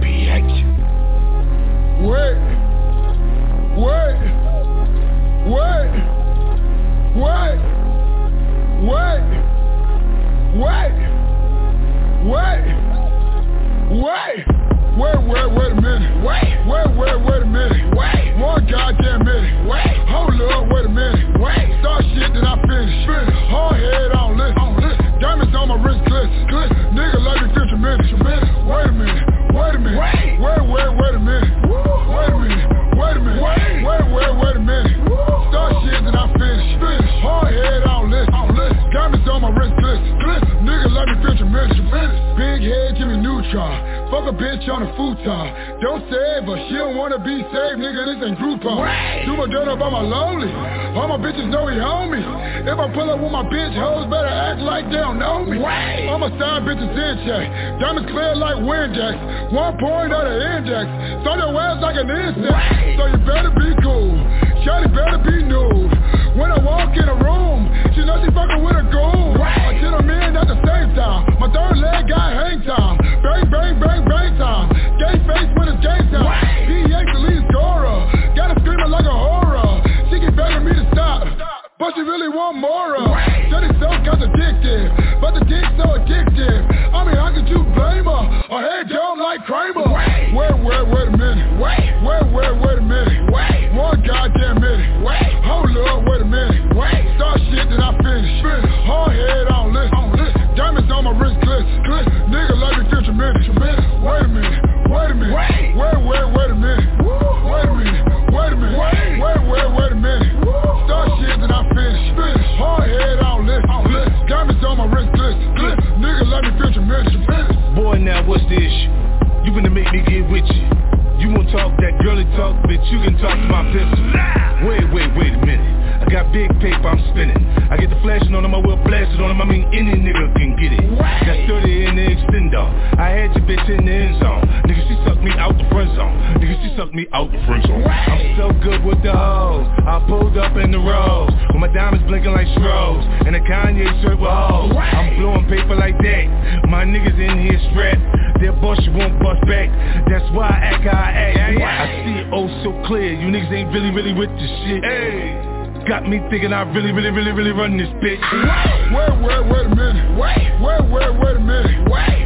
Be active. Wait. Wait a minute. One goddamn minute. Hold up, wait a minute. Start shit, then I finish. Hard head, I don't listen. Diamonds on my wrist, glisten. Nigga, like me 50 minutes. Wait a minute. Wait a minute. Start shit, then I finish. Hard head, I don't listen. Diamonds on my wrist, glisten. Nigga, like me 50 minutes. Big head, give me neutron. Fuck a bitch on a futon. Don't save her, she don't wanna be saved, nigga, this ain't Groupon. Do my dirt up on my lonely. All my bitches know he homies. If I pull up with my bitch hoes, better act like they don't know me. All my side bitches in check. Diamonds clear like Windex. 1 point of the index. Throw your ass like an insect. So you better be cool. Shawty better be nude. When I walk in a room, she knows she fucking with a goon. I shit on men at the same time. My third leg got hang time. Bang, bang, bang. Game time, game face when it's game time. D8 the lead scorer, got her screaming like a horror. She keep begging me to stop, but she really want more of. Shorty so contradictive, but the dick so addictive. I mean, how could you blame her? Her head down like Kramer. Wait a minute. Wait a minute. One goddamn minute. Hold up, wait a minute. Start shit, then I finish. Hard head, I don't listen. Diamonds on my wrist, glitz. Nigga, let me 50 minutes. Wait a minute. Wait a minute. Wait a minute. Start shit and I finish. Hard head, I don't listen. Diamonds on my wrist, glitz. Nigga, let me 50 minutes. Boy, now what's the issue? You gonna make me get with you? You won't talk that girly talk, bitch. You can talk to my pistol. Wait a minute. I got big paper, I'm spinning. I get the flashing on him, I will blast it on him. I mean, any nigga can get it. That's 30 in the extender. I had your bitch in the end zone. Nigga, she sucked me out the front zone. I'm so good with the hoes. I pulled up in the rows with my diamonds blinking like strobes and a Kanye shirt with hoes. I'm blowing paper like that. My niggas in here strapped. They'll bust, you won't bust back. That's why I act how I act. I see it oh so clear. You niggas ain't really with this shit. Hey. Got me thinking I really run this bitch. Wait a minute. Wait a minute.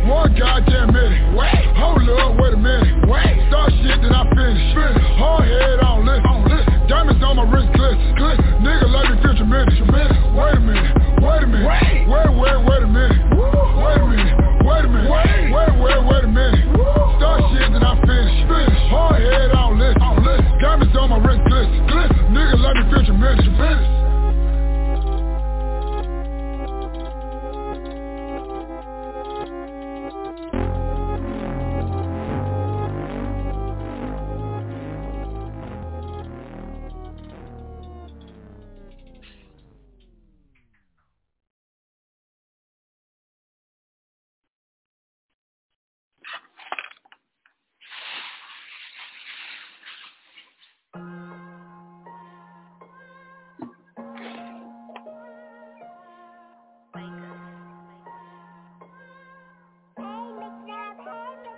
One goddamn minute. Hold up, wait a minute. Start shit, then I finish. Hard head, I don't listen. Diamonds on my wrist, glitz. Nigga, let me 50 minutes. Wait a minute. Wait a minute. Wait a minute. Start shit, then I finish. Hard head, I don't listen. Diamonds on my wrist, glitz. Nigga, let me 50 minutes.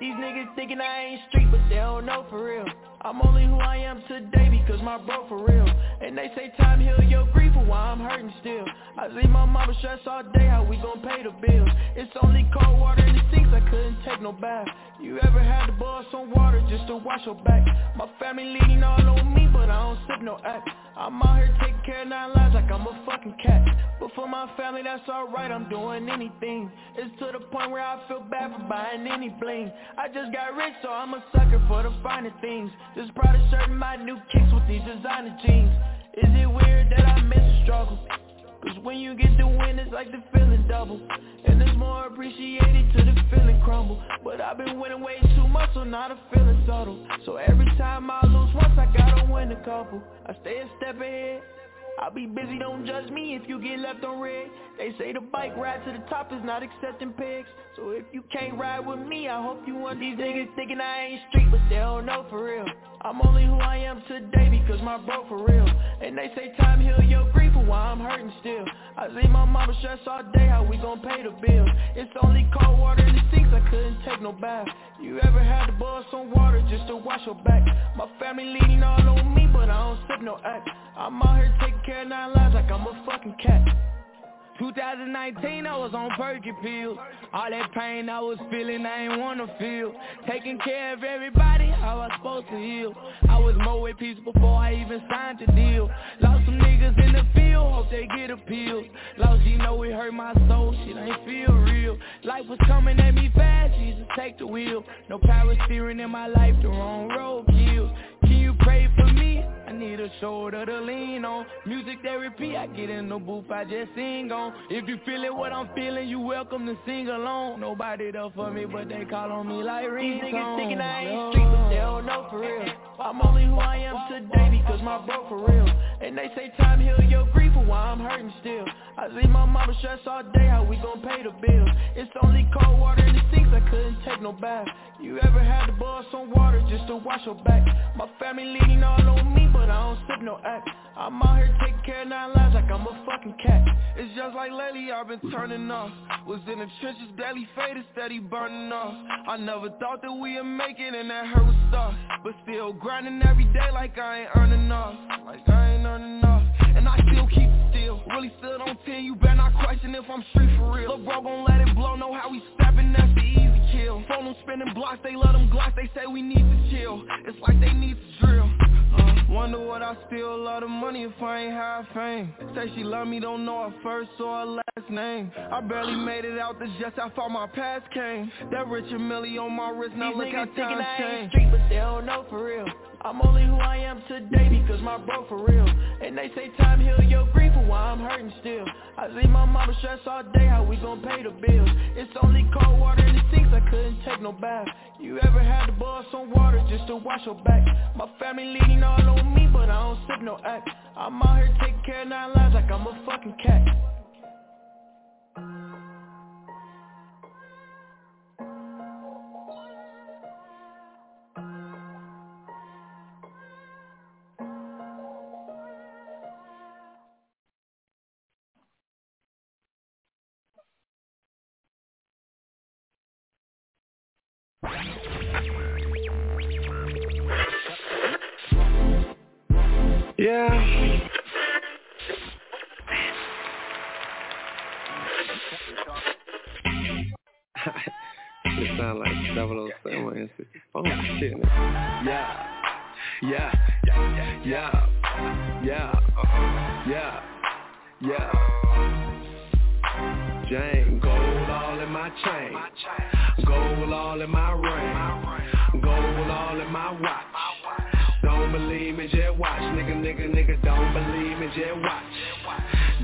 These niggas thinking I ain't street, but they don't know for real. I'm only who I am today because my bro for real. And they say time heal your grief, but why I'm hurting still. I see my mama stress all day, how we gon' pay the bills. It's only cold water in the sinks, I couldn't take no bath. You ever had to boil some water just to wash your back? My family leaning all on me, but I don't sip no act. I'm out here taking care of 9 lives like I'm a fucking cat. But for my family, that's alright, I'm doing anything. It's to the point where I feel bad for buying any bling. I just got rich, so I'm a sucker for the finer things. Just proud of shirting my new kicks with these designer jeans. Is it weird that I miss the struggle? Cause when you get to win, it's like the feeling double. And it's more appreciated to the feeling crumble. But I've been winning way too much, so now the feeling subtle. So every time I lose once, I gotta win a couple. I stay a step ahead, I'll be busy, don't judge me if you get left on red. They say the bike ride to the top is not accepting pigs. So if you can't ride with me, I hope you want. These niggas thinking I ain't street, but they don't know for real. I'm only who I am today because my bro for real. And they say time heal your grief, but why I'm hurting still. I see my mama stress all day, how we gon' pay the bills. It's only cold water in the sinks, I couldn't take no bath. You ever had to boil some water just to wash your back? My family leaning all on me, but I don't sip no act. I'm out here taking care of 9 lives like I'm a fucking cat. 2019, I was on virgin pills. All that pain I was feeling, I ain't wanna feel. Taking care of everybody, how I supposed to heal. I was more at peace before I even signed the deal. Lost some niggas in the field, hope they get appealed. Lost, you know it hurt my soul, shit ain't feel real. Life was coming at me fast, Jesus take the wheel. No power steering in my life, the wrong road kills. Can you pray for me? I need a shoulder to lean on. Music therapy, I get in the booth, I just sing on. If you feelin' what I'm feeling, you welcome to sing along. Nobody there for me, but they call on me like ringtone. These niggas thinking I ain't street, but they don't know for real. I'm only who I am today because my bro for real. And they say time heal your grief, but why I'm hurting still. I see my mama stress all day, how we gon' pay the bills. It's only cold water in the sinks, I couldn't take no bath. You ever had to boil some water just to wash your back? My family leaning all on me, but I don't sip no act. I'm out here taking care of 9 lives like I'm a fucking cat. It's just like lately I've been turning up. Was in the trenches, daily faded, steady burning up. I never thought that we'd make it and that hurt was stuck. But still grinding every day like I ain't earning enough. Like I ain't earning enough. And I still keep it still. Really still don't 10, you better not question if I'm street for real. Lil' bro gon' let it blow, know how we steppin', that's the easy kill. Phone them spinning blocks, they let them glocks, they say we need to chill. It's like they need to drill. Wonder what I still love the money if I ain't high fame. Say she love me, don't know her first or her last name. I barely made it out the just how far my past came. That Richard Millie on my wrist, now these look how times change. These niggas thinking I ain't street, but they don't know for real. I'm only who I am today because my bro for real. And they say time heal your grief, but why I'm hurting still. I see my mama stress all day, how we gon' pay the bills. It's only cold water in the sinks, I couldn't take no bath. You ever had to boil some water just to wash your back? My family leaning all on me, but I don't sip no act. I'm out here taking care of 9 lives like I'm a fucking cat. Yeah. It sound like 007 and it's phone shit. Yeah. Jane, gold all in my chain, gold all in my ring, gold all in my watch. Don't believe me, just watch, nigga, don't believe me, just watch.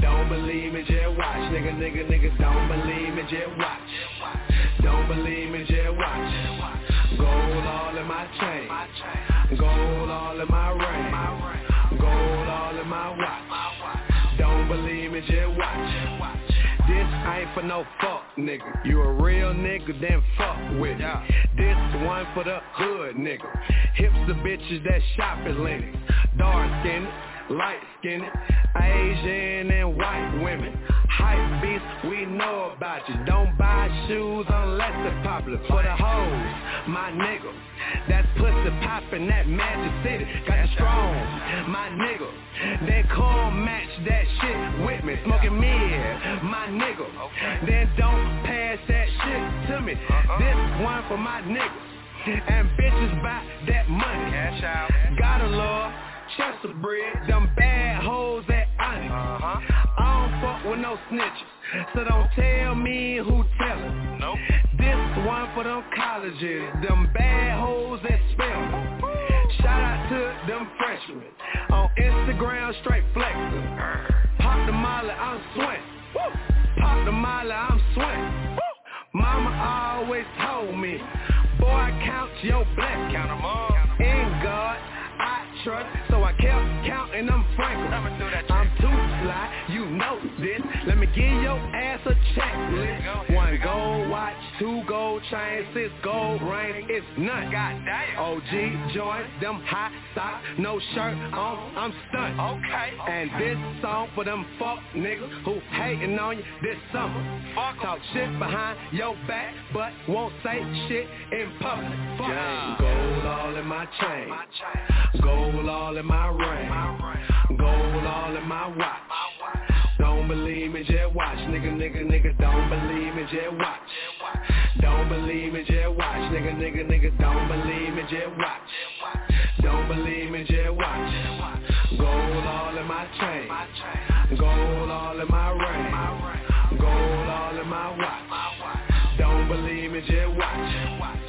Don't believe me, just watch, nigga, don't believe me, just watch. Don't believe me, just watch. Gold all in my chain, gold all in my ring, gold all in my watch. Don't believe me, just watch. This ain't for no fuck, nigga. You a real nigga, then fuck with ya. This one for the hood, nigga. Hips the bitches that shop at Lenny. Dark skin, light skin, Asian and white women. hype beast, we know about you. Don't buy shoes unless they're popular. For the hoes, my nigga, that's pussy poppin', that Magic City, got you strong, my nigga. Then come match that shit with me, smoking mid, my nigga. Then don't pass that shit to me. This one for my niggas. And bitches buy that money. Cash out. Got a love, Chester bread, them bad hoes that honest. I don't fuck with no snitches, so don't tell me who tellin'. Nope. This one for them colleges, them bad hoes that spellin'. Shout out to them freshmen on Instagram, straight flexin'. Pop the molly, I'm sweatin'. Pop the molly, I'm sweatin'. Mama always told me, boy, I count your blessings. Count them all. In God, I trust, so I kept counting them Franklin. I'm too fly, you know this. Let me give your ass a checklist. One gold watch, two gold chains, six gold rings. It's none. OG joints, them high socks, no shirt on. I'm stunned. Okay. And this song for them fuck niggas who hating on you this summer. Fuck. Talk shit behind your back, but won't say shit in public. Fuck. Yeah. Gold all in my chain. Gold all in my ring. Gold all in my watch. Don't believe me, just watch. Nigga, don't believe me, just watch. Don't believe me, just watch. Nigga, don't believe me, just watch. Don't believe me, just watch. Gold all in my chain. Gold all in my ring. Gold all in my watch. Don't believe me, just watch.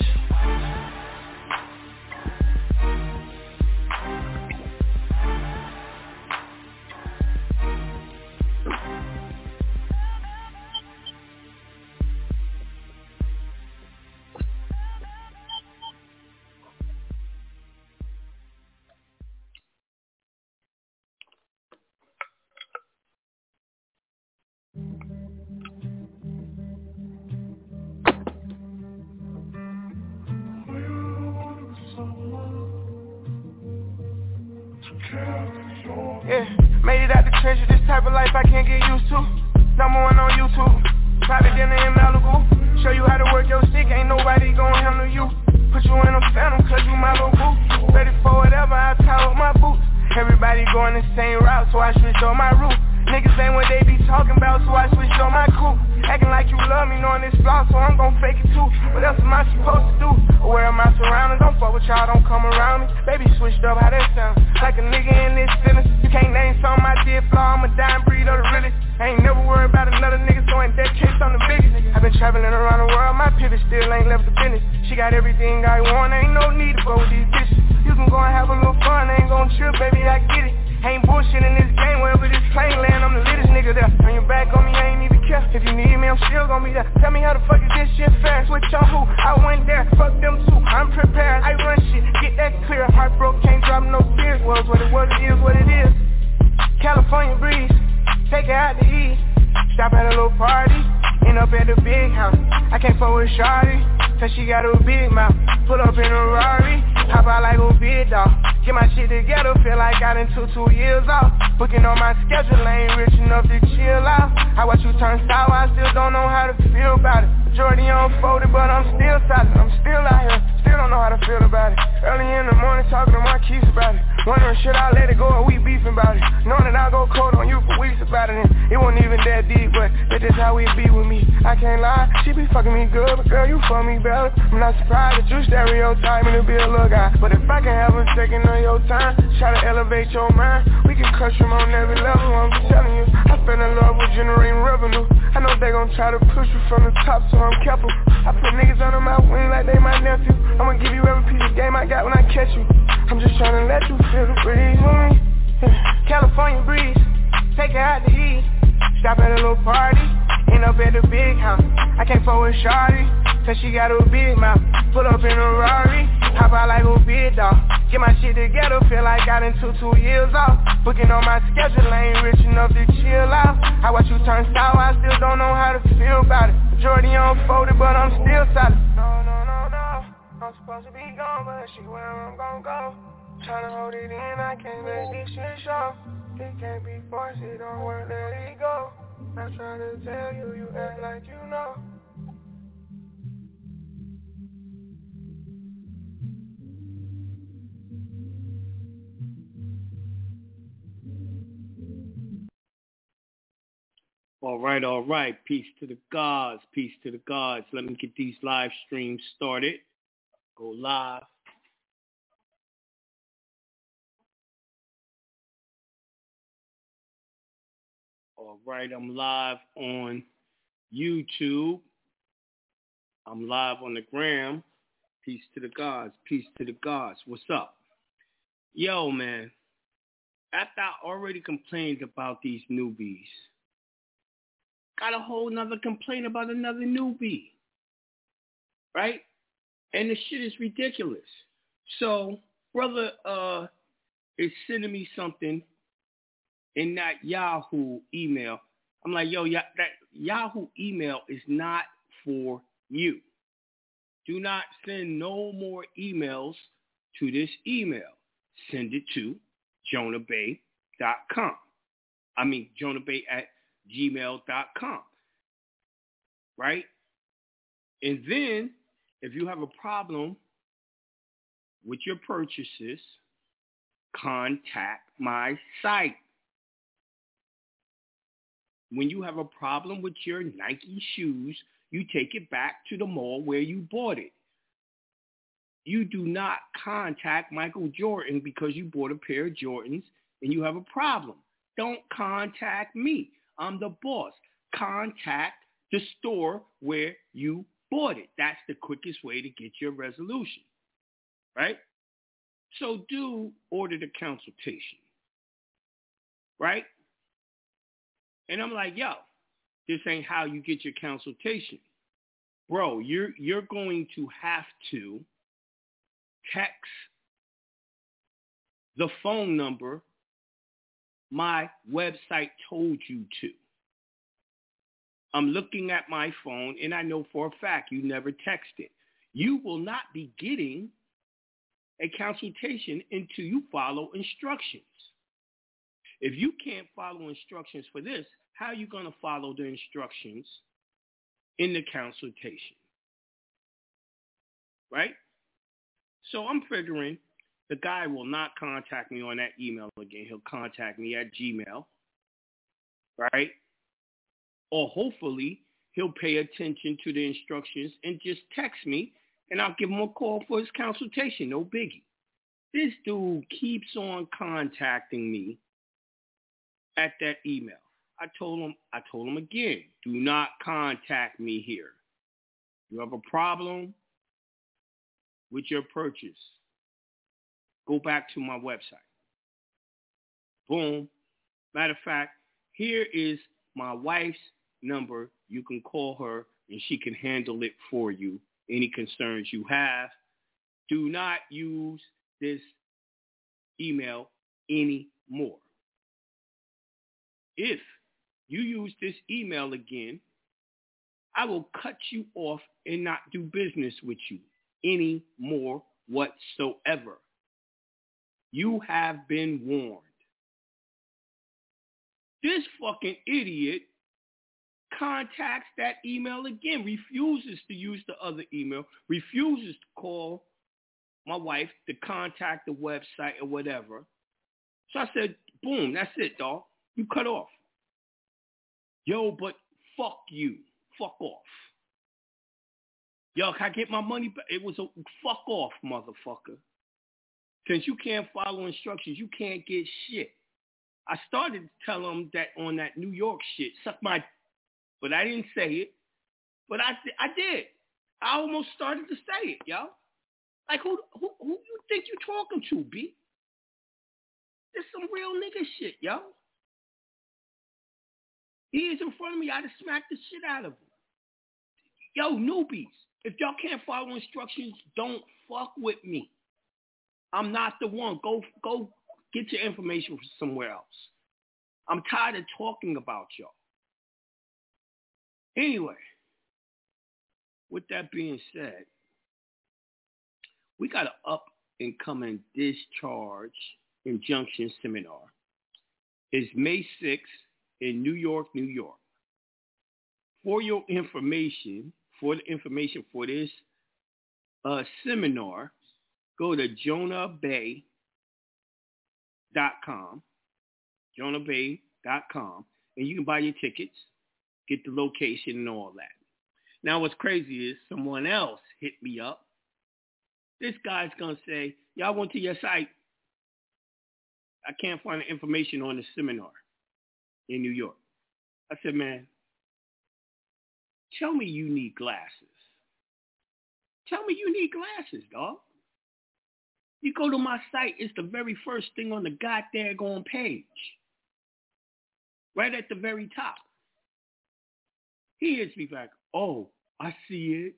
Yeah, made it out the treasure, this type of life I can't get used to. Number one on YouTube, private dinner in Malibu. Show you how to work your stick, ain't nobody gon' handle you. Put you in a phantom, cause you my little boo. Ready for whatever, I tie up my boots. Everybody going the same route, so I switched on my route. Niggas ain't what they be talking about, so I switched on my coupe. Acting like you love me, knowing this flaw, so I'm gon' fake it too. What else am I supposed to do? Aware of my surroundings, don't fuck with y'all, don't come around me. Baby switched up, how that sound? Like a nigga in this sentence. You can't name something I did flaw, I'm a dying breed of the realest. I ain't never worried about another nigga, so in that case I'm the biggest. I've been traveling around the world, my pivot still ain't left the business. She got everything I want, ain't no need to go with these bitches. You can go and have a little fun, ain't gon' trip, baby, I get it. Ain't bullshit in this game, wherever this plane land, I'm the littest nigga there. Turn your back on me, I ain't even care. If you need me, I'm still gon' be there. Tell me how the fuck is this shit fair? Switch on who? I went there, fuck them too, I'm prepared. I run shit, get that clear. Heart broke, can't drop no tears. Was what it was, it is what it is. California breeze, take it out to eat. Stop at a little party, end up at the big house. I can't fuck with shawty, cause she got a big mouth. Pull up in a Rari, hop out like a big dog. Get my shit together, feel like I done took 2 years off. Booking on my schedule, I ain't rich enough to chill out. I watch you turn sour, I still don't know how to feel about it. Majority unfolded, but I'm still solid. I'm still out here, still don't know how to feel about it. Early in the morning, talking to Marquise about it. Wondering should I let it go or we beefing about it. Knowing that I'll go cold on you for weeks about it. And it wasn't even that deep, but that's just how it be with me. I can't lie, she be fucking me good, but girl, you fuck me better. I'm not surprised that you stereotype me to be a little guy. But if I can have a second of your time, try to elevate your mind, we can crush them on every level. I'm telling you, I fell in love with generating revenue. I know they gon' try to push you from the top, so I'm careful. I put niggas under my wing like they my nephew. I'ma give you every piece of game I got when I catch you. I'm just tryna let you feel the breeze with me. California breeze, take it out to eat. Stop at a little party, end up at the big house. I can't fuck with shawty, cause she got a big mouth. Pull up in a Rari, hop out like a big dog. Get my shit together, feel like I done took 2 years off. Booking on my schedule, I ain't rich enough to chill out. I watch you turn sour, I still don't know how to feel about it. Jordy unfolded, but I'm still solid. No, I'm supposed to be gone, but she where I'm gon' go. Tryna hold it in, I can't let this shit show. It can't be forced, it don't work, let it go. I'm trying to tell you, you act like you know. All right, peace to the gods, peace to the gods. Let me get these live streams started. Go live. All right, I'm live on YouTube. I'm live on the gram. Peace to the gods, peace to the gods. What's up? Yo, man, after I already complained about these newbies, got a whole nother complaint about another newbie, right? And the shit is ridiculous. So brother is sending me something in that Yahoo email. I'm like, yo, that Yahoo email is not for you. Do not send no more emails to this email. Send it to jonahbey.com. I mean, jonahbey@gmail.com, right? And then if you have a problem with your purchases, contact my site. When you have a problem with your Nike shoes, you take it back to the mall where you bought it. You do not contact Michael Jordan because you bought a pair of Jordans and you have a problem. Don't contact me. I'm the boss. Contact the store where you bought it. That's the quickest way to get your resolution, right? So do order the consultation, right? And I'm like, yo, this ain't how you get your consultation. Bro, you're going to have to text the phone number my website told you to. I'm looking at my phone, and I know for a fact you never texted. You will not be getting a consultation until you follow instructions. If you can't follow instructions for this, how are you going to follow the instructions in the consultation? Right? So I'm figuring the guy will not contact me on that email again. He'll contact me at Gmail, right? Or hopefully he'll pay attention to the instructions and just text me, and I'll give him a call for his consultation. No biggie. This dude keeps on contacting me at that email. I told him again, do not contact me here. You have a problem with your purchase. Go back to my website. Boom. Matter of fact, here is my wife's number. You can call her and she can handle it for you. Any concerns you have. Do not use this email anymore. If you use this email again, I will cut you off and not do business with you anymore whatsoever. You have been warned. This fucking idiot contacts that email again, refuses to use the other email, refuses to call my wife to contact the website or whatever. So I said, boom, that's it, dog. You cut off. Yo, but fuck you. Fuck off. Yo, can I get my money back? It was a fuck off, motherfucker. Since you can't follow instructions, you can't get shit. I started to tell them that on that New York shit, suck my, but I didn't say it. But I did. I almost started to say it, yo. Like, who you think you talking to, B? This some real nigga shit, yo. He is in front of me. I'd have smacked the shit out of him. Yo, newbies, if y'all can't follow instructions, don't fuck with me. I'm not the one. Go get your information from somewhere else. I'm tired of talking about y'all. Anyway, with that being said, we got an up-and-coming discharge injunction seminar. It's May 6th in New York, New York. for your information, for the information for this seminar, go to jonahbey.com, jonahbey.com, and you can buy your tickets, get the location and all that. Now, what's crazy is someone else hit me up. This guy's going to say, y'all went to your site. I can't find the information on the seminar in New York. I said, man, tell me you need glasses. Tell me you need glasses, dog. You go to my site, it's the very first thing on the goddamn page. Right at the very top. He hits me back, oh, I see it.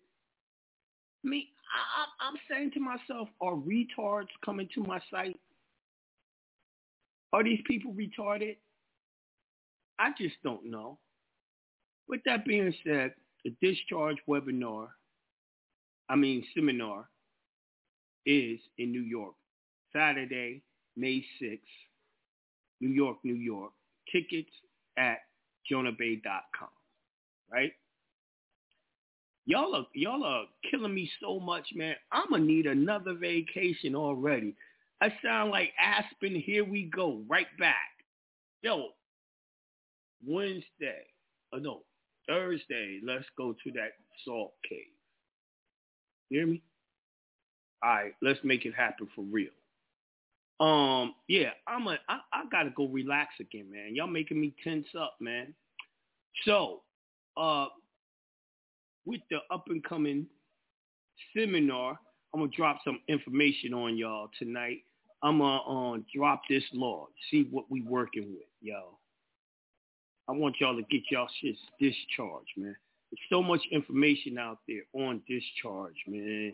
I'm saying to myself, are retards coming to my site? Are these people retarded? I just don't know. With that being said, the discharge seminar is in New York. Saturday, May 6th, New York, New York. Tickets at jonahbey.com, right? Y'all are killing me so much, man. I'm going to need another vacation already. I sound like Aspen. Here we go. Right back. Yo, Thursday, let's go to that salt cave. You hear me? All right, let's make it happen for real. I got to go relax again, man. Y'all making me tense up, man. So, with the up-and-coming seminar, I'm going to drop some information on y'all tonight. I'm going to drop this log, see what we working with, y'all. I want y'all to get y'all shit discharged, man. There's so much information out there on discharge, man.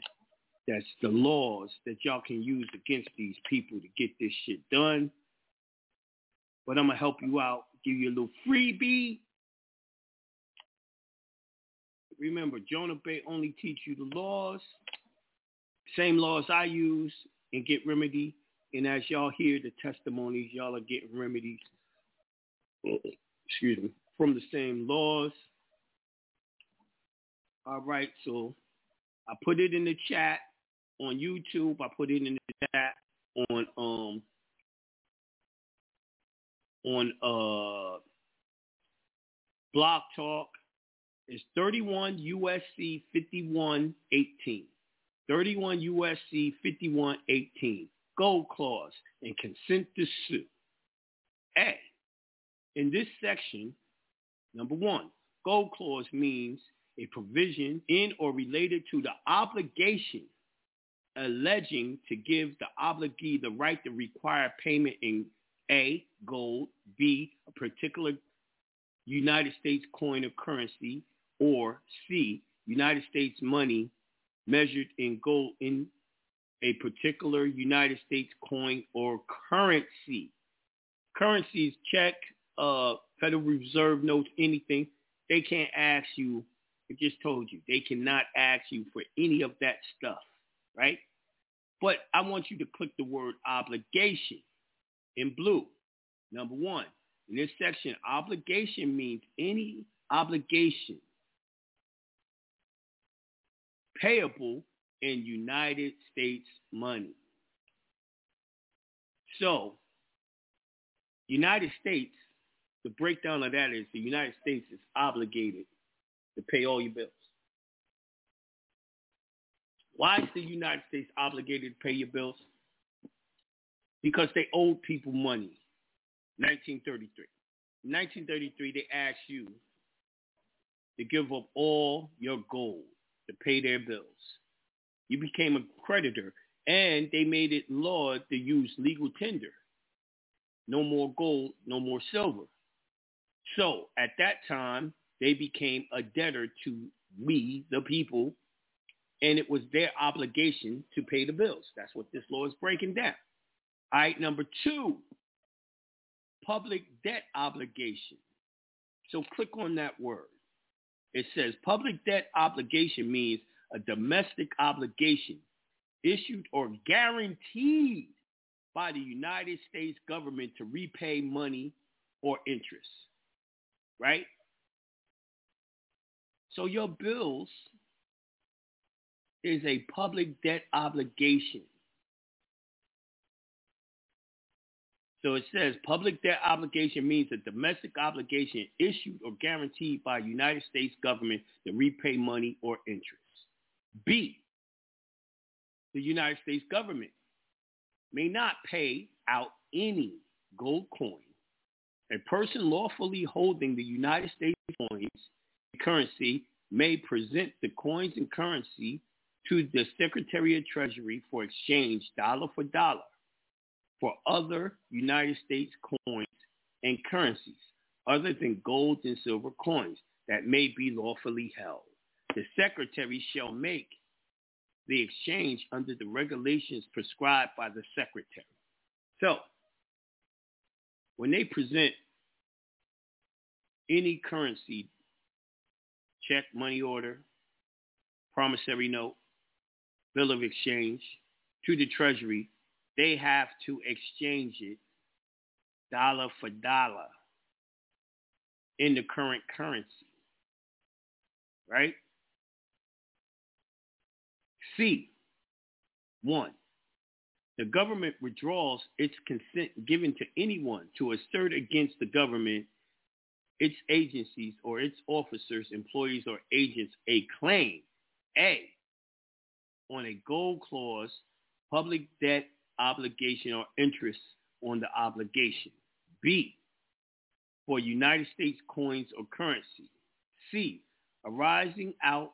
That's the laws that y'all can use against these people to get this shit done. But I'm going to help you out, give you a little freebie. Remember, Jonah Bey only teach you the laws, same laws I use, and get remedy. And as y'all hear the testimonies, y'all are getting remedies, excuse me, from the same laws. All right, so I put it in the chat on YouTube. I put it in the chat on Blog Talk. It's 31 USC 5118. 31 USC 5118. Gold clause and consent to sue. A. In this section, number 1, gold clause means a provision in or related to the obligation alleging to give the obligee the right to require payment in A. gold, B. a particular United States coin or currency, or C, United States money measured in gold in a particular United States coin or currency. Currencies, check, Federal Reserve notes, anything. They can't ask you, I just told you, they cannot ask you for any of that stuff, right? But I want you to click the word obligation in blue, number 1. In this section, obligation means any obligation payable in United States money. So, United States, the breakdown of that is the United States is obligated to pay all your bills. Why is the United States obligated to pay your bills? Because they owe people money. 1933. In 1933, they asked you to give up all your gold to pay their bills. You became a creditor, and they made it law to use legal tender. No more gold, no more silver. So at that time, they became a debtor to we, the people, and it was their obligation to pay the bills. That's what this law is breaking down. All right, number 2. Public debt obligation. So click on that word. It says public debt obligation means a domestic obligation issued or guaranteed by the United States government to repay money or interest, right? So your bills is a public debt obligation. So it says public debt obligation means a domestic obligation issued or guaranteed by United States government to repay money or interest. B, the United States government may not pay out any gold coin. A person lawfully holding the United States coins and currency may present the coins and currency to the Secretary of Treasury for exchange dollar for dollar for other United States coins and currencies other than gold and silver coins that may be lawfully held. The Secretary shall make the exchange under the regulations prescribed by the Secretary. So, when they present any currency, check, money order, promissory note, bill of exchange to the Treasury, they have to exchange it dollar for dollar in the current currency, right? C, 1, the government withdraws its consent given to anyone to assert against the government, its agencies, or its officers, employees, or agents a claim, A, on a gold clause, public debt, obligation, or interest on the obligation. B, for United States coins or currency. C, arising out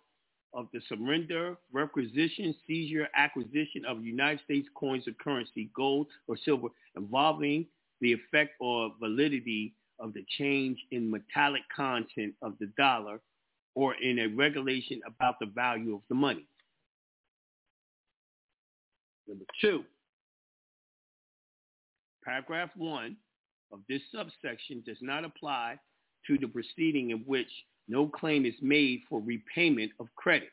of the surrender, requisition, seizure, acquisition of United States coins or currency, gold or silver, involving the effect or validity of the change in metallic content of the dollar or in a regulation about the value of the money. Number 2, paragraph 1 of this subsection does not apply to the proceeding in which no claim is made for repayment of credit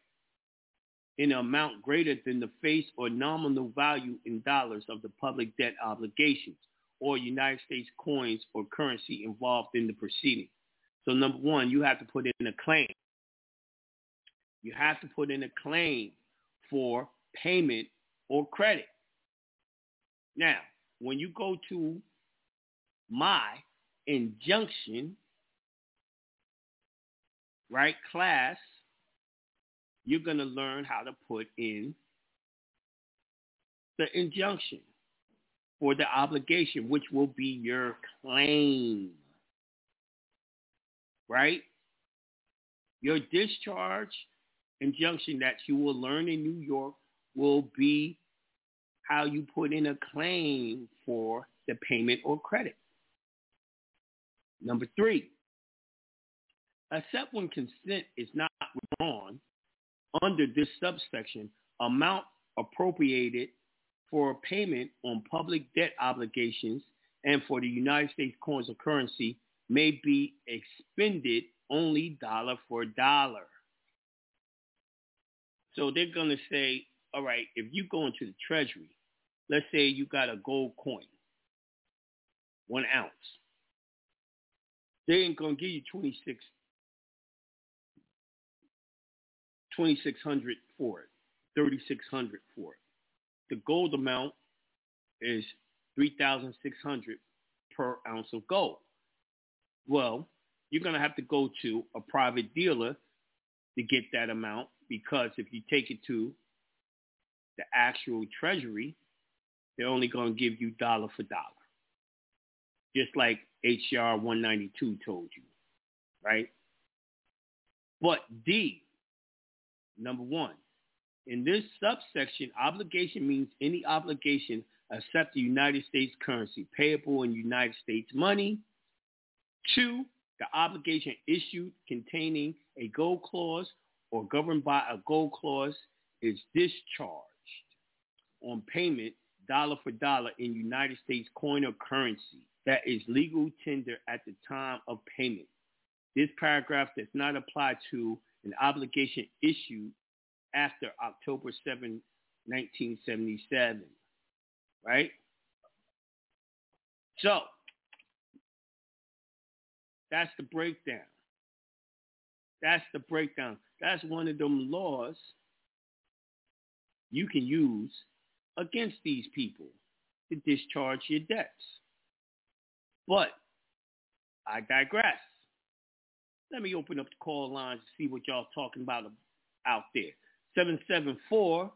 in an amount greater than the face or nominal value in dollars of the public debt obligations or United States coins or currency involved in the proceeding. So number 1, you have to put in a claim. You have to put in a claim for payment or credit. Now, when you go to my injunction, right, class, you're going to learn how to put in the injunction for the obligation, which will be your claim, right? Your discharge injunction that you will learn in New York will be how you put in a claim for the payment or credit. Number 3, except when consent is not withdrawn under this subsection, amount appropriated for payment on public debt obligations and for the United States coins or currency may be expended only dollar for dollar. So they're going to say, all right, if you go into the Treasury, let's say you got a gold coin, 1 ounce. They ain't going to give you $2,600 for it, $3,600 for it. The gold amount is $3,600 per ounce of gold. Well, you're going to have to go to a private dealer to get that amount, because if you take it to the actual Treasury, they're only going to give you dollar for dollar. Just like H.R. 192 told you, right? But D, number 1, in this subsection, obligation means any obligation except the United States currency payable in United States money. 2, the obligation issued containing a gold clause or governed by a gold clause is discharged on payment dollar for dollar in United States coin or currency that is legal tender at the time of payment. This paragraph does not apply to an obligation issued after October 7, 1977, right? So that's the breakdown. That's the breakdown. That's one of them laws you can use against these people to discharge your debts. But I digress. Let me open up the call lines to see what y'all talking about out there. 774-322.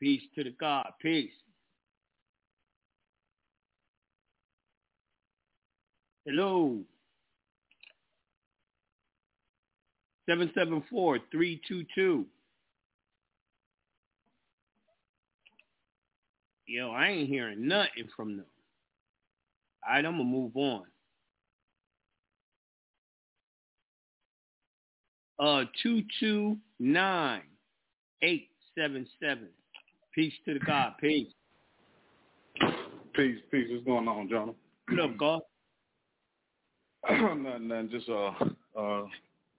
Peace to the God. Peace. Hello. 774-322. Yo, I ain't hearing nothing from them. All right, I'm going to move on. 229-877. Peace to the God. Peace. Peace, peace. What's going on, Jonah? What up, God? Nothing. Just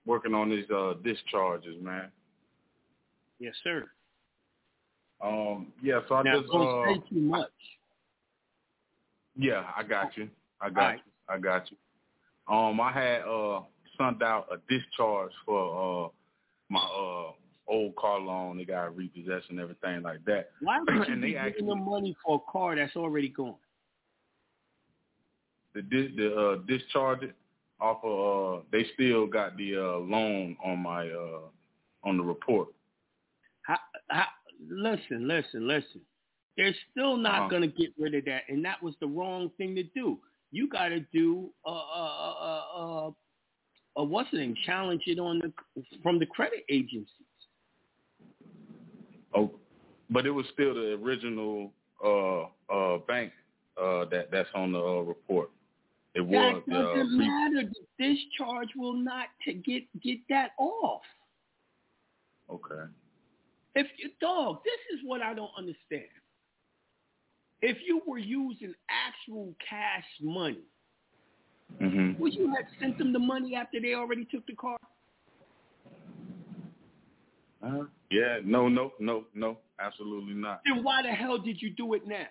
working on these discharges, man. Yes, sir. Yeah, so I now, just don't say too much. Yeah, I got you. I got you. I had sent out a discharge for my old car loan. They got repossessed and everything like that. Why would you be giving them money for a car that's already gone? The discharge it off of they still got the loan on my on the report. Listen. They're still not gonna get rid of that, and that was the wrong thing to do. You gotta do what's it and challenge it on the from the credit agencies. Oh, but it was still the original bank that's on the report. It was. That doesn't matter. The discharge will not get that off. Okay. If you, dog, this is what I don't understand. If you were using actual cash money, mm-hmm. would you have sent them the money after they already took the car? Yeah, no, absolutely not. Then why the hell did you do it now?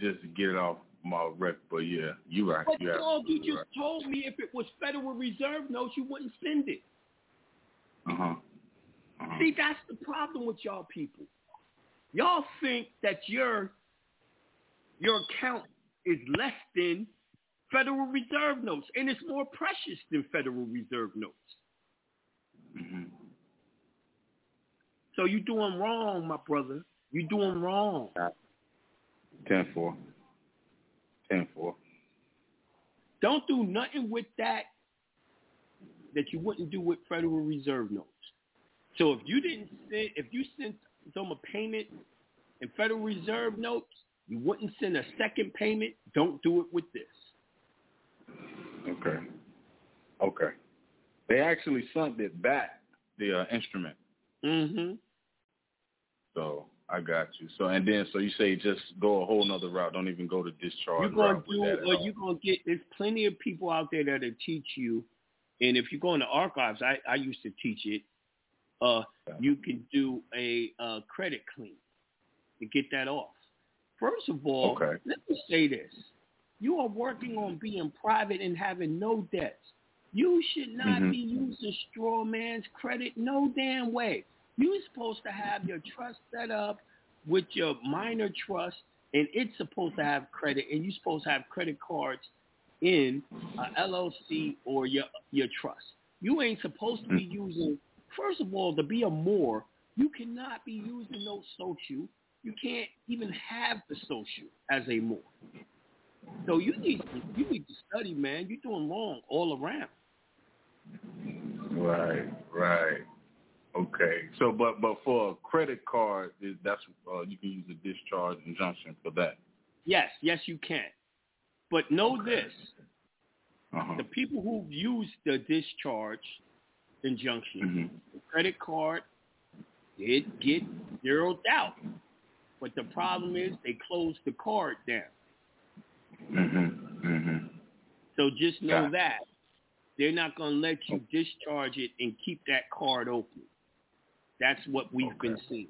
Just to get it off my record, but yeah, you're right. But dog, you just told me if it was Federal Reserve notes, you wouldn't send it. Uh-huh. Uh-huh. See, that's the problem with y'all people. Y'all think that your account is less than Federal Reserve notes, and it's more precious than Federal Reserve notes. Mm-hmm. So you're doing wrong, my brother. You're doing wrong. 10-4. 10-4. Don't do nothing with that you wouldn't do with Federal Reserve notes. So if you sent them a payment in Federal Reserve notes, you wouldn't send a second payment. Don't do it with this. Okay. They actually sent it back, the instrument. Mm-hmm. So I got you. So you say just go a whole nother route. Don't even go to discharge. You're gonna get. There's plenty of people out there that'll teach you. And if you go in the archives, I used to teach it, you can do a credit clean to get that off. First of all, Let me say this. You are working on being private and having no debts. You should not be using straw man's credit no damn way. You're supposed to have your trust set up with your minor trust, and it's supposed to have credit, and you're supposed to have credit cards in a LLC or your trust. You ain't supposed to be using, first of all, to be a Moor, you cannot be using no social. You can't even have the social as a Moor. So you need to study, man. You're doing wrong all around. Right. Okay. So, but for a credit card, that's you can use a discharge injunction for that. Yes, you can. But know this, the people who use the discharge injunction, the credit card did get zeroed out. But the problem is they closed the card down. So just know that they're not going to let you discharge it and keep that card open. That's what we've been seeing.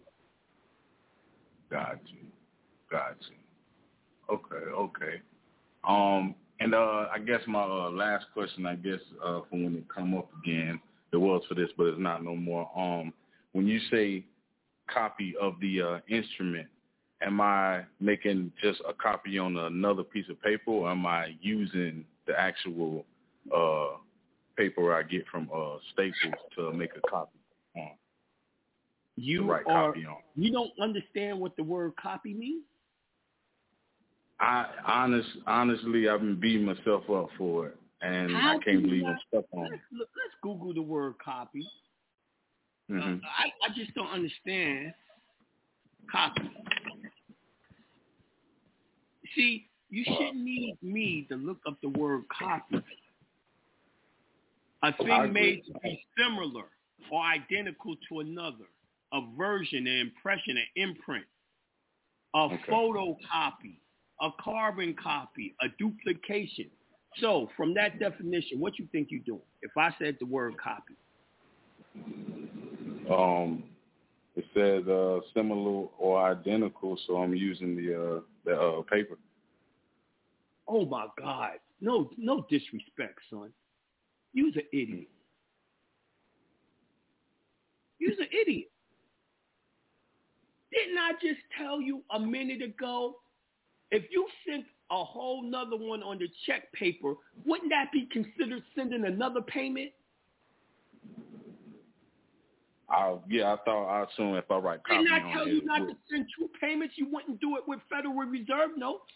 Got you. Okay. And I guess my last question, for when it come up again, it was for this, but it's not no more. When you say copy of the instrument, am I making just a copy on another piece of paper, or am I using the actual paper I get from Staples to make a copy on? You don't understand what the word copy means? Honestly, I've been beating myself up for it, and I can't believe I'm stuck on it. Let's Google the word copy. Mm-hmm. I just don't understand copy. See, you shouldn't need me to look up the word copy. A thing made to be similar or identical to another, a version, an impression, an imprint, photocopy, a carbon copy, a duplication. So from that definition, what you think you're doing if I said the word copy? It says similar or identical, so I'm using the paper. Oh, my God. No disrespect, son. You's an idiot. You's an idiot. Didn't I just tell you a minute ago, if you sent a whole nother one on the check paper, wouldn't that be considered sending another payment? I assume if I write copy on it. Didn't I tell you not to send two payments? You wouldn't do it with Federal Reserve notes?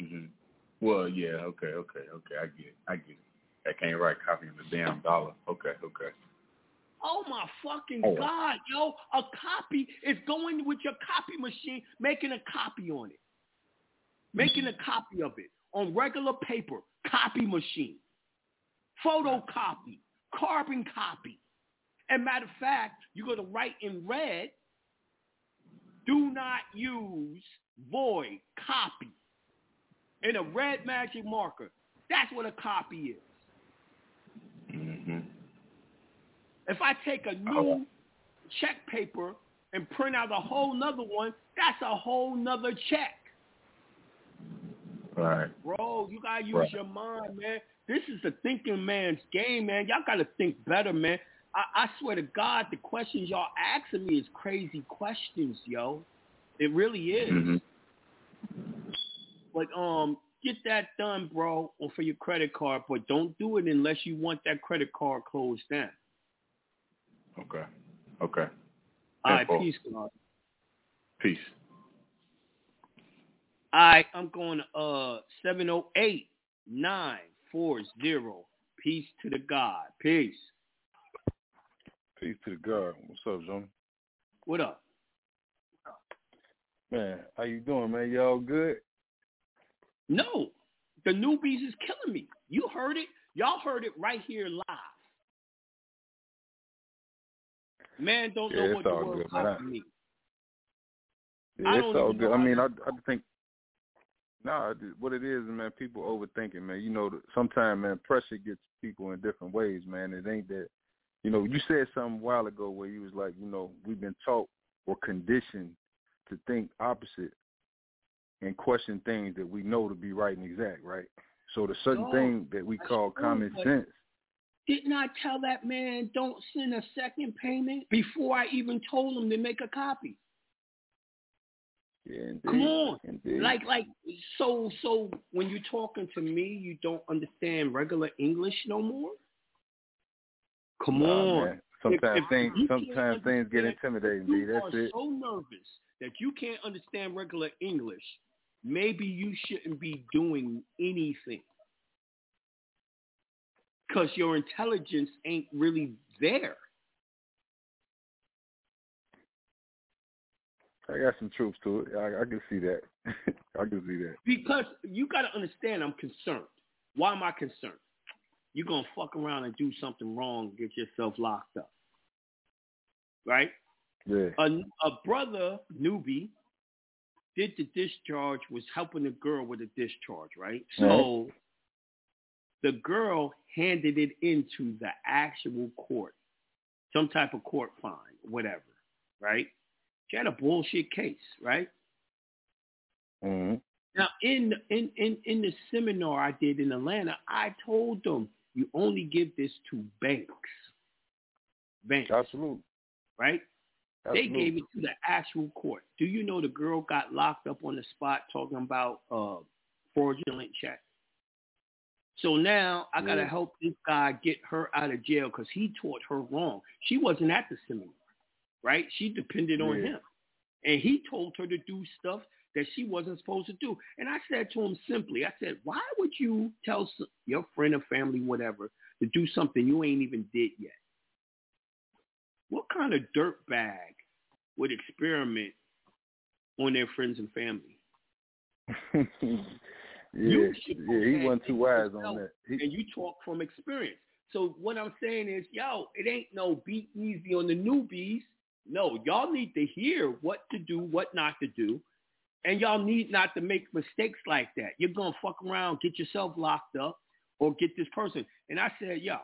Mm-hmm. Well, yeah, okay. I get it. I can't write copy on the damn dollar. Okay. Oh, my fucking God, yo. A copy is going with your copy machine, making a copy on it. Making a copy of it on regular paper, copy machine, photocopy, carbon copy. And matter of fact, you're going to write in red, do not use void copy in a red magic marker. That's what a copy is. Mm-hmm. If I take a new check paper and print out a whole nother one, that's a whole nother check. Right. Bro, you got to use your mind, man. This is a thinking man's game, man. Y'all got to think better, man. I swear to God, the questions y'all asking me is crazy questions, yo. It really is. Mm-hmm. But get that done, bro, or for your credit card. But don't do it unless you want that credit card closed down. Okay. All right, peace, God. Peace. All right, I'm going to 708-940. Peace to the God. Peace. Peace to the God. What's up, Jonah? What up? Man, how you doing, man? Y'all good? No. The newbies is killing me. You heard it. Y'all heard it right here live. Man, don't know what the word copy means. Yeah, it's all good. I mean, I think, what it is, man, people overthinking, man. You know, sometimes, man, pressure gets people in different ways, man. It ain't that. You know, you said something a while ago where you was like, you know, we've been taught or conditioned to think opposite and question things that we know to be right and exact, right? So the certain thing that we call common sense. Didn't I tell that man don't send a second payment before I even told him to make a copy? Yeah, indeed. Come on. Indeed. So when you're talking to me, you don't understand regular English no more? Come on. Man. Sometimes things get intimidating, B. That's it. You are so nervous that you can't understand regular English. Maybe you shouldn't be doing anything because your intelligence ain't really there. I got some truth to it. I can see that. I can see that. Because you got to understand I'm concerned. Why am I concerned? You're going to fuck around and do something wrong, get yourself locked up. Right? Yeah. A brother, newbie, did the discharge, was helping the girl with the discharge, right? So the girl handed it into the actual court, some type of court fine, whatever, right? She had a bullshit case, right? Mm-hmm. Now, in the seminar I did in Atlanta, I told them, you only give this to banks. Banks. Absolutely. Right? Absolutely. They gave it to the actual court. Do you know the girl got locked up on the spot talking about fraudulent checks? So now I got to help this guy get her out of jail because he taught her wrong. She wasn't at the seminar, right? She depended on him. And he told her to do stuff that she wasn't supposed to do. And I said to him simply, I said, why would you tell your friend or family, whatever, to do something you ain't even did yet? What kind of dirtbag would experiment on their friends and family? He wasn't too wise on that. And you talk from experience. So what I'm saying is, yo, it ain't no be easy on the newbies. No, y'all need to hear what to do, what not to do. And y'all need not to make mistakes like that. You're going to fuck around, get yourself locked up, or get this person. And I said, yo,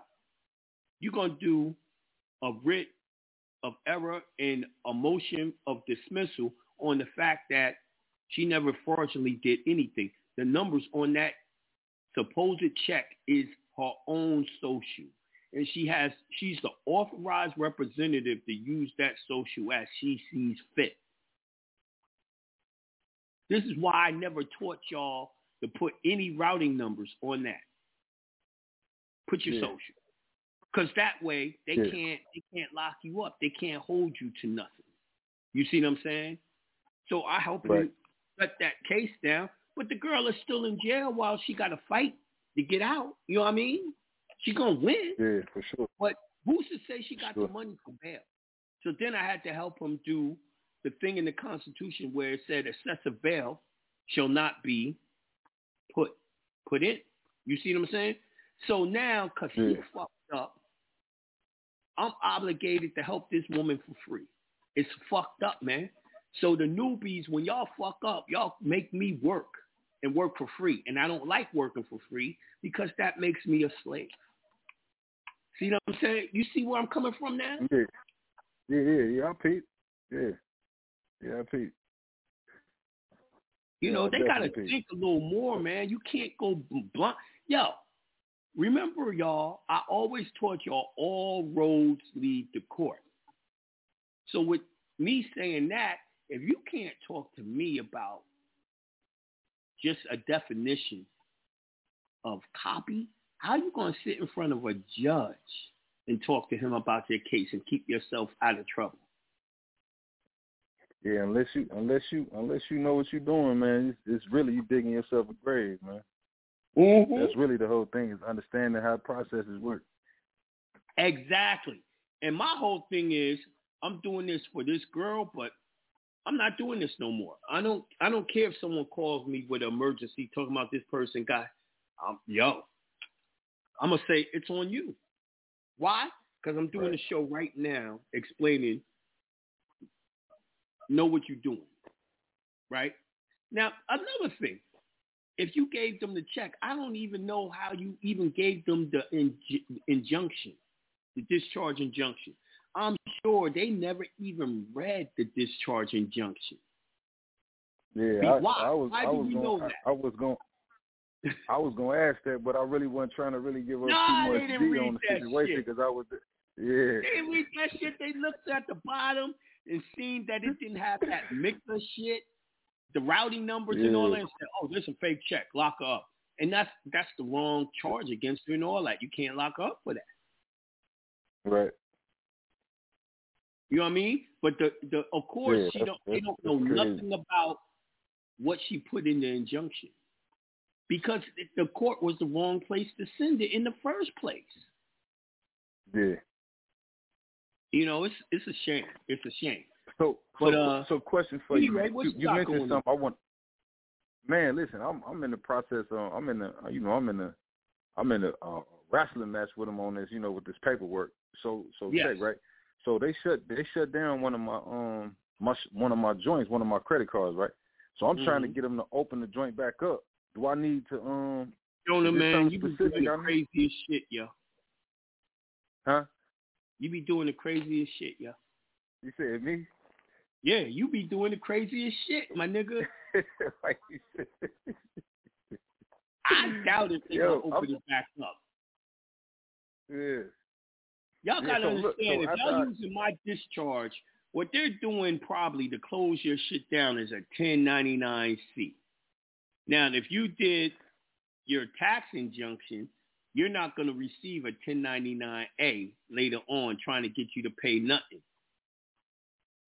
you're going to do a writ of error and a motion of dismissal on the fact that she never fraudulently did anything. The numbers on that supposed check is her own social. And she's the authorized representative to use that social as she sees fit. This is why I never taught y'all to put any routing numbers on that. Put your social. Because that way they can't lock you up. They can't hold you to nothing. You see what I'm saying? So I helped him shut that case down. But the girl is still in jail while she got to fight to get out. You know what I mean? She's going to win. Yeah, for sure. But who's to say she got the money for bail? So then I had to help him do the thing in the Constitution where it said excessive bail shall not be put in. You see what I'm saying? So now, because he fucked up, I'm obligated to help this woman for free. It's fucked up, man. So the newbies, when y'all fuck up, y'all make me work and work for free. And I don't like working for free because that makes me a slave. See what I'm saying? You see where I'm coming from now? Yeah, Pete. Yeah, Pete. You know, they got to think a little more, man. You can't go blunt. Yo, remember, y'all, I always taught y'all all roads lead to court. So with me saying that, if you can't talk to me about just a definition of copy, how are you going to sit in front of a judge and talk to him about your case and keep yourself out of trouble? Yeah, unless you know what you're doing, man, it's really you digging yourself a grave, man. Mm-hmm. That's really the whole thing, is understanding how processes work. Exactly. And my whole thing is, I'm doing this for this girl, but I'm not doing this no more. I don't care if someone calls me with an emergency talking about this person, guy. I'm gonna say it's on you. Why? Because I'm doing a show right now explaining. Know what you're doing, right? Now, another thing, if you gave them the check, I don't even know how you even gave them the injunction, the discharge injunction. I'm sure they never even read the discharge injunction. Yeah, I was gonna ask that, but I really wasn't trying to really give up too much detail on the situation because I was. They didn't read that shit. They looked at the bottom and seen that it didn't have that mix of shit, the routing numbers and all that, and said, oh, this is a fake check, lock her up. And that's the wrong charge against her and all that. You can't lock her up for that. Right. You know what I mean? But the of course they don't know nothing about what she put in the injunction. Because the court was the wrong place to send it in the first place. Yeah. You know, it's a shame. It's a shame. So question for you. Ray, you mentioned something. Man, listen, I'm in the process. I'm in a wrestling match with him on this. You know, with this paperwork. So yes. Check, right. So they shut down one of my joints, one of my credit cards, right. So I'm trying to get them to open the joint back up. Do I need to Jonah, man, you be doing the craziest shit, yo. Huh? You be doing the craziest shit, yo. You said me? Yeah, you be doing the craziest shit, my nigga. Like you said. I doubt if they gonna open it back up. Yeah. Y'all gotta understand, if y'all using my discharge, what they're doing probably to close your shit down is a 1099-C. Now, if you did your tax injunction, you're not going to receive a 1099-A later on trying to get you to pay nothing.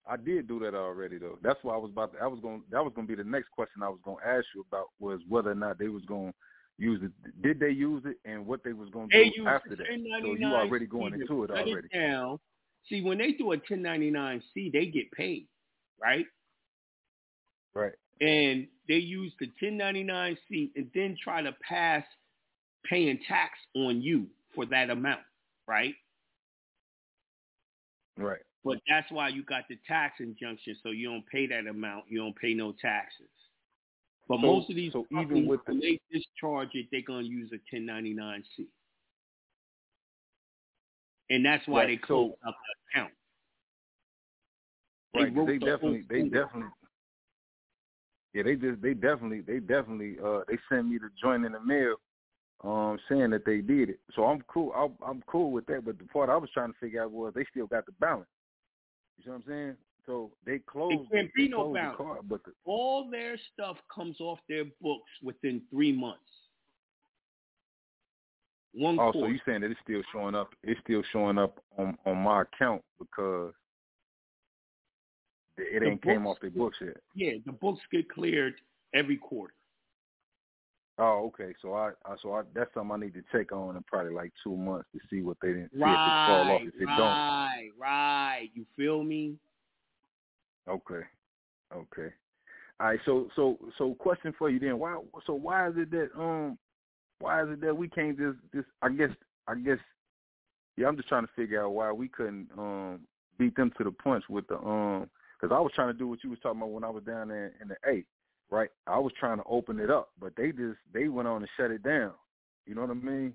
I did do that already, though. That's why I was about to, that was going to be the next question I was going to ask you about, was whether or not they was going to use it. Did they use it, and what they was going to do after that? So you already going into it already. See, when they do a 1099-C, they get paid, right? Right. And they use the 1099-C and then try to pass paying tax on you for that amount, right? Right. But that's why you got the tax injunction, so you don't pay that amount. You don't pay no taxes. But so, most of these companies, even with when they discharge it, they're going to use a 1099-C. And that's why they closed up the account. They they sent me the joint in the mail, saying that they did it. So I'm cool. I'm cool with that. But the part I was trying to figure out was they still got the balance. You see what I'm saying? So they closed. It can't be no balance. The card, but all their stuff comes off their books within 3 months. So you're saying that it's still showing up? It's still showing up on my account because it ain't came off the books yet. Yeah, the books get cleared every quarter. Oh, okay. So I that's something I need to check on in probably like 2 months to see what they didn't see if it fall off. Right. You feel me? Okay. All right. So question for you then. Why is it that we can't just I guess I'm just trying to figure out why we couldn't beat them to the punch with the because I was trying to do what you was talking about when I was down there in the A, right? I was trying to open it up, but they went on and shut it down. You know what I mean?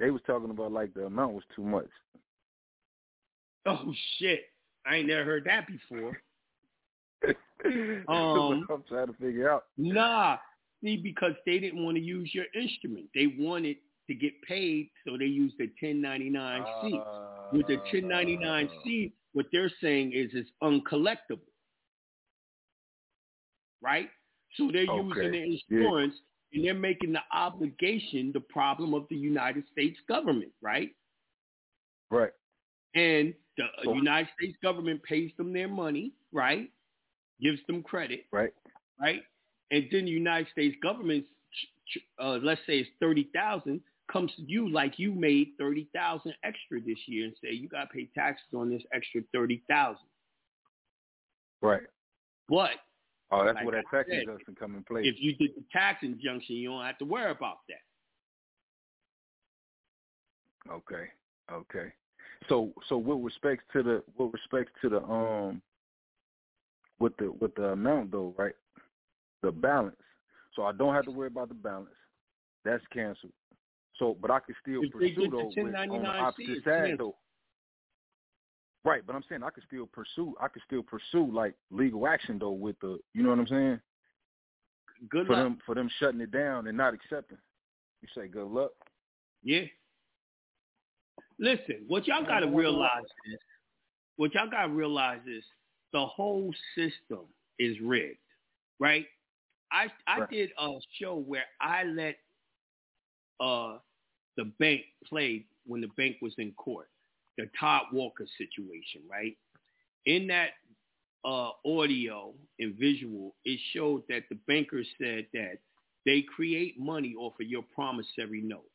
They was talking about like the amount was too much. Oh shit. I ain't never heard that before. I'm trying to figure out. Nah. See, because they didn't want to use your instrument. They wanted to get paid, so they used the 1099-C. With the 1099-C, what they're saying is it's uncollectible, right? So they're using the insurance, and they're making the obligation the problem of the United States government, right? Right. And the United States government pays them their money, right? Gives them credit. Right? And then the United States government, let's say it's 30,000, comes to you like you made 30,000 extra this year and say you got to pay taxes on this extra 30,000. Right. But that's like where that tax injunction come in place. If you did the tax injunction, you don't have to worry about that. Okay. So with respect to the with the amount though, right? The balance. So I don't have to worry about the balance. That's canceled. So, but I can still pursue though on the opposite side though. Right, but I'm saying I can still pursue like legal action though with the, you know what I'm saying? Good luck. For them shutting it down and not accepting. You say good luck? Yeah. Listen, what y'all gotta realize is the whole system is rigged, right? I did a show where I let the bank play when the bank was in court, the Todd Walker situation, right? In that audio and visual, it showed that the bankers said that they create money off of your promissory note.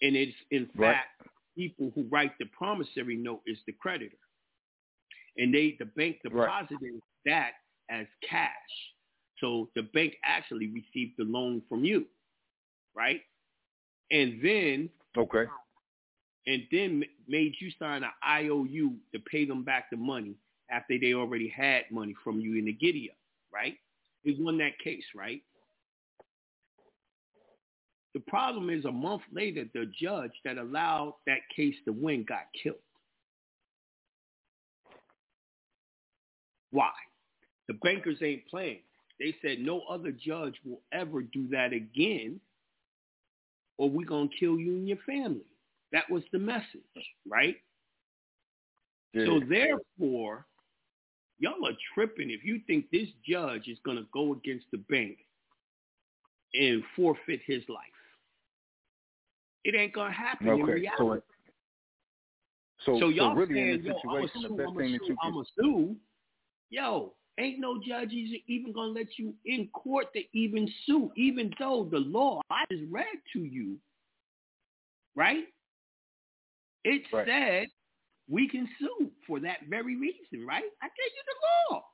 And it's, in fact, people who write the promissory note is the creditor. And the bank deposited that as cash. So the bank actually received the loan from you, right? And then made you sign an IOU to pay them back the money after they already had money from you in the giddy up, right? They won that case, right? The problem is a month later, the judge that allowed that case to win got killed. Why? The bankers ain't playing. They said no other judge will ever do that again, or we're going to kill you and your family. That was the message, right? Yeah. So therefore, y'all are tripping if you think this judge is going to go against the bank and forfeit his life. It ain't going to happen in reality. So y'all really saying, I'm going to sue. Ain't no judge even going to let you in court to even sue, even though the law I just read to you, right? It said we can sue for that very reason, right? I gave you the law,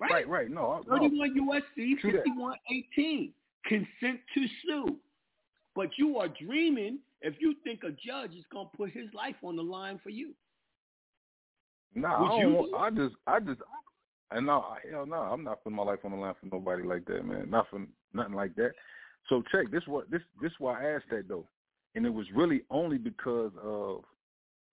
right? Right. No. 31 USC 5118, consent to sue. But you are dreaming if you think a judge is going to put his life on the line for you. No, I'm not putting my life on the line for nobody like that, man. Not for nothing like that. So check this. This why I asked that though, and it was really only because of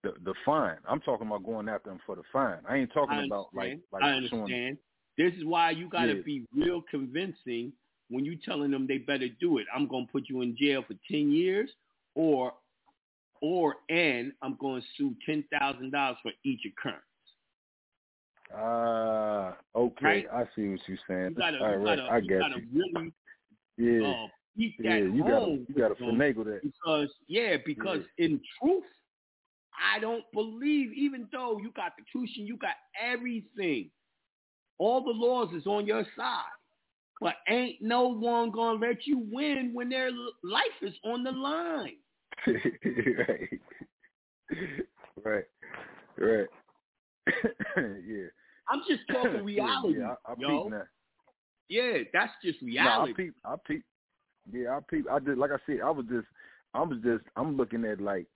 the fine. I'm talking about going after him for the fine. I ain't talking about like I understand. Showing... This is why you got to be real convincing when you telling them they better do it. I'm gonna put you in jail for 10 years, or I'm gonna sue $10,000 for each occurrence. Okay, right? I see what you're saying. You gotta finagle that because in truth, I don't believe. Even though you got the cushion, you got everything, all the laws is on your side, but ain't no one gonna let you win when their life is on the line. right. Yeah. I'm just talking reality. That's just reality. I peep. I'm looking at like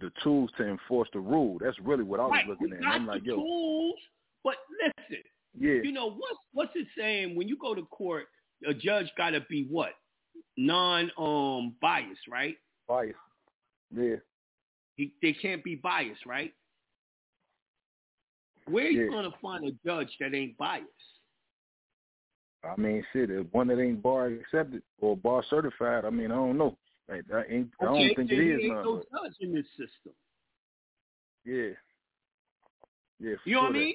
the tools to enforce the rule. That's really what I was looking at. I'm like, tools, but listen. Yeah. You know what's it saying? When you go to court, a judge got to be what? Non-biased, right? Biased. Yeah. They can't be biased, right? Where are you going to find a judge that ain't biased? I mean, if one that ain't bar accepted or bar certified, I mean, I don't know. I don't think it is. Ain't no judge in this system. Yeah. You know what I mean?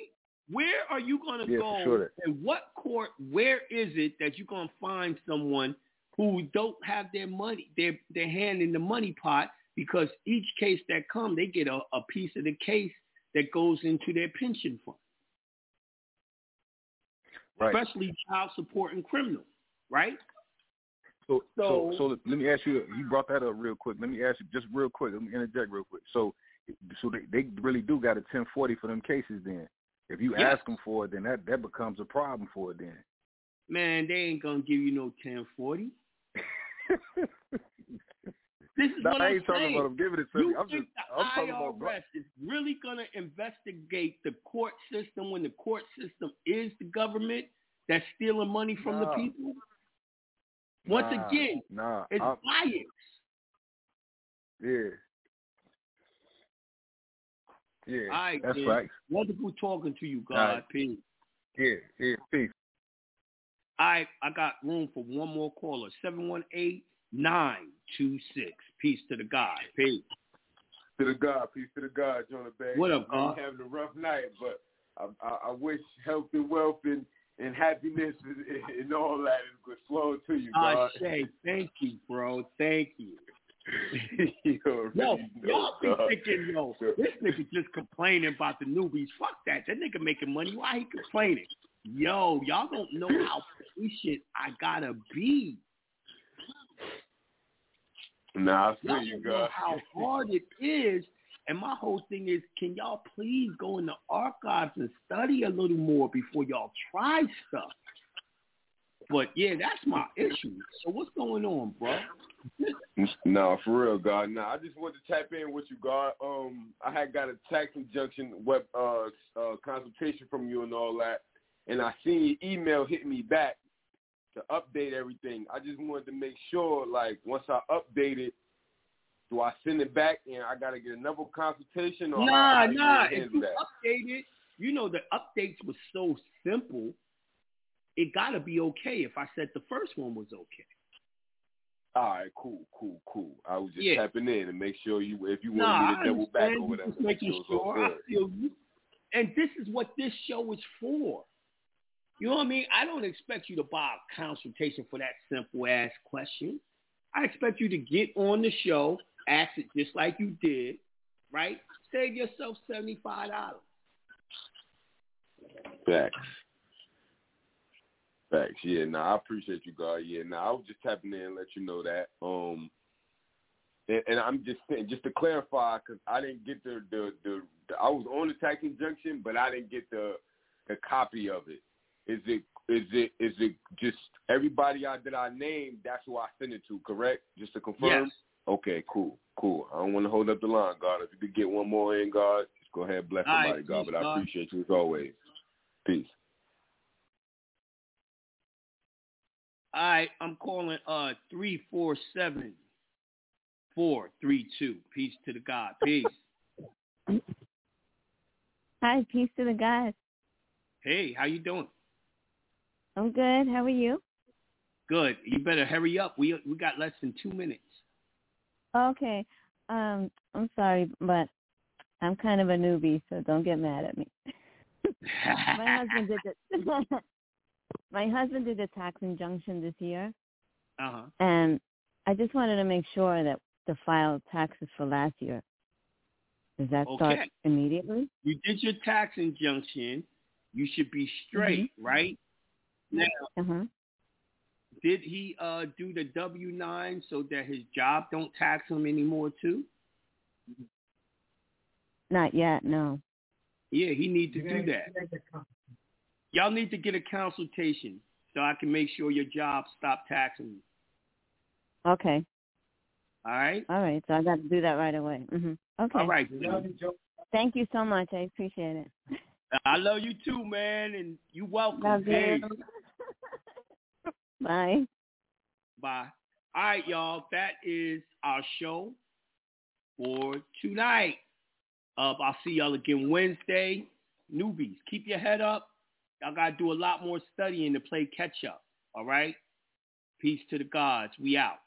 Where are you going to go? Sure. And what court? Where is it that you're going to find someone who don't have their money, their hand in the money pot? Because each case that comes, they get a piece of the case that goes into their pension fund. Right. Especially child support and criminal, right? So let me ask you. You brought that up real quick. Let me ask you just real quick. Let me interject real quick. So they really do got a 1040 for them cases. Then, if you ask them for it, then that becomes a problem for it. Then, man, they ain't gonna give you no 1040. This is what I'm talking about. I'm giving it to you. I'm talking about the IRS is really going to investigate the court system when the court system is the government that's stealing money from the people? Once again, it's bias. Yeah. All right, that's right. Wonderful talking to you, God. Right. Peace. Yeah, peace. All right, I got room for one more caller. 718-926. Peace to the God. Peace. To the God. Peace to the God, Jonah Bey. What up, God? I'm having a rough night, but I wish health and wealth and happiness and all that would flow to you, God. Ashe, thank you, bro. Thank you. Y'all be thinking, this nigga just complaining about the newbies. Fuck that. That nigga making money. Why he complaining? Y'all don't know how patient I gotta be. Nah, I feel you, God. How hard it is, and my whole thing is, can y'all please go in the archives and study a little more before y'all try stuff? But yeah, that's my issue. So what's going on, bro? No, for real, God. No, I just wanted to tap in with you, God. I had got a tax injunction web consultation from you and all that, and I seen your email hit me back to update everything. I just wanted to make sure, like, once I update it, do I send it back and I got to get another consultation? Or nah. If you update it, you know, the updates were so simple, it got to be okay if I said the first one was okay. All right, cool. I was just tapping in and make sure you, if you wanted me to double back or whatever. Making sure. I feel you. And this is what this show is for. You know what I mean? I don't expect you to buy a consultation for that simple-ass question. I expect you to get on the show, ask it just like you did, right? Save yourself $75. Facts. Yeah, I appreciate you, God. Yeah, I was just tapping in and let you know that. And I'm just saying, just to clarify, because I didn't get the I was on the tax injunction, but I didn't get the copy of it. Is it just everybody that I named? That's who I sent it to, correct? Just to confirm. Yes. Okay, cool. I don't want to hold up the line, God. If you could get one more in, God, just go ahead and bless somebody, right, God. But I appreciate you as always. Peace. All right, I'm calling 347-432. Peace to the God. Peace. Hi, peace to the God. Hey, how you doing? I'm good. How are you? Good. You better hurry up. We got less than 2 minutes. Okay. I'm sorry, but I'm kind of a newbie, so don't get mad at me. My husband did the tax injunction this year, and I just wanted to make sure that the filed taxes for last year. Does that start immediately? You did your tax injunction. You should be straight, right? Now, did he do the W-9 so that his job don't tax him anymore too? Not yet, no. Yeah, he needs to do that. Y'all need to get a consultation so I can make sure your job stop taxing you. Okay. All right. So I got to do that right away. Okay. All right. Thank you so much. I appreciate it. I love you too, man, and you're welcome. Love you. Bye. All right, y'all. That is our show for tonight. I'll see y'all again Wednesday. Newbies, keep your head up. Y'all got to do a lot more studying to play catch up. All right? Peace to the gods. We out.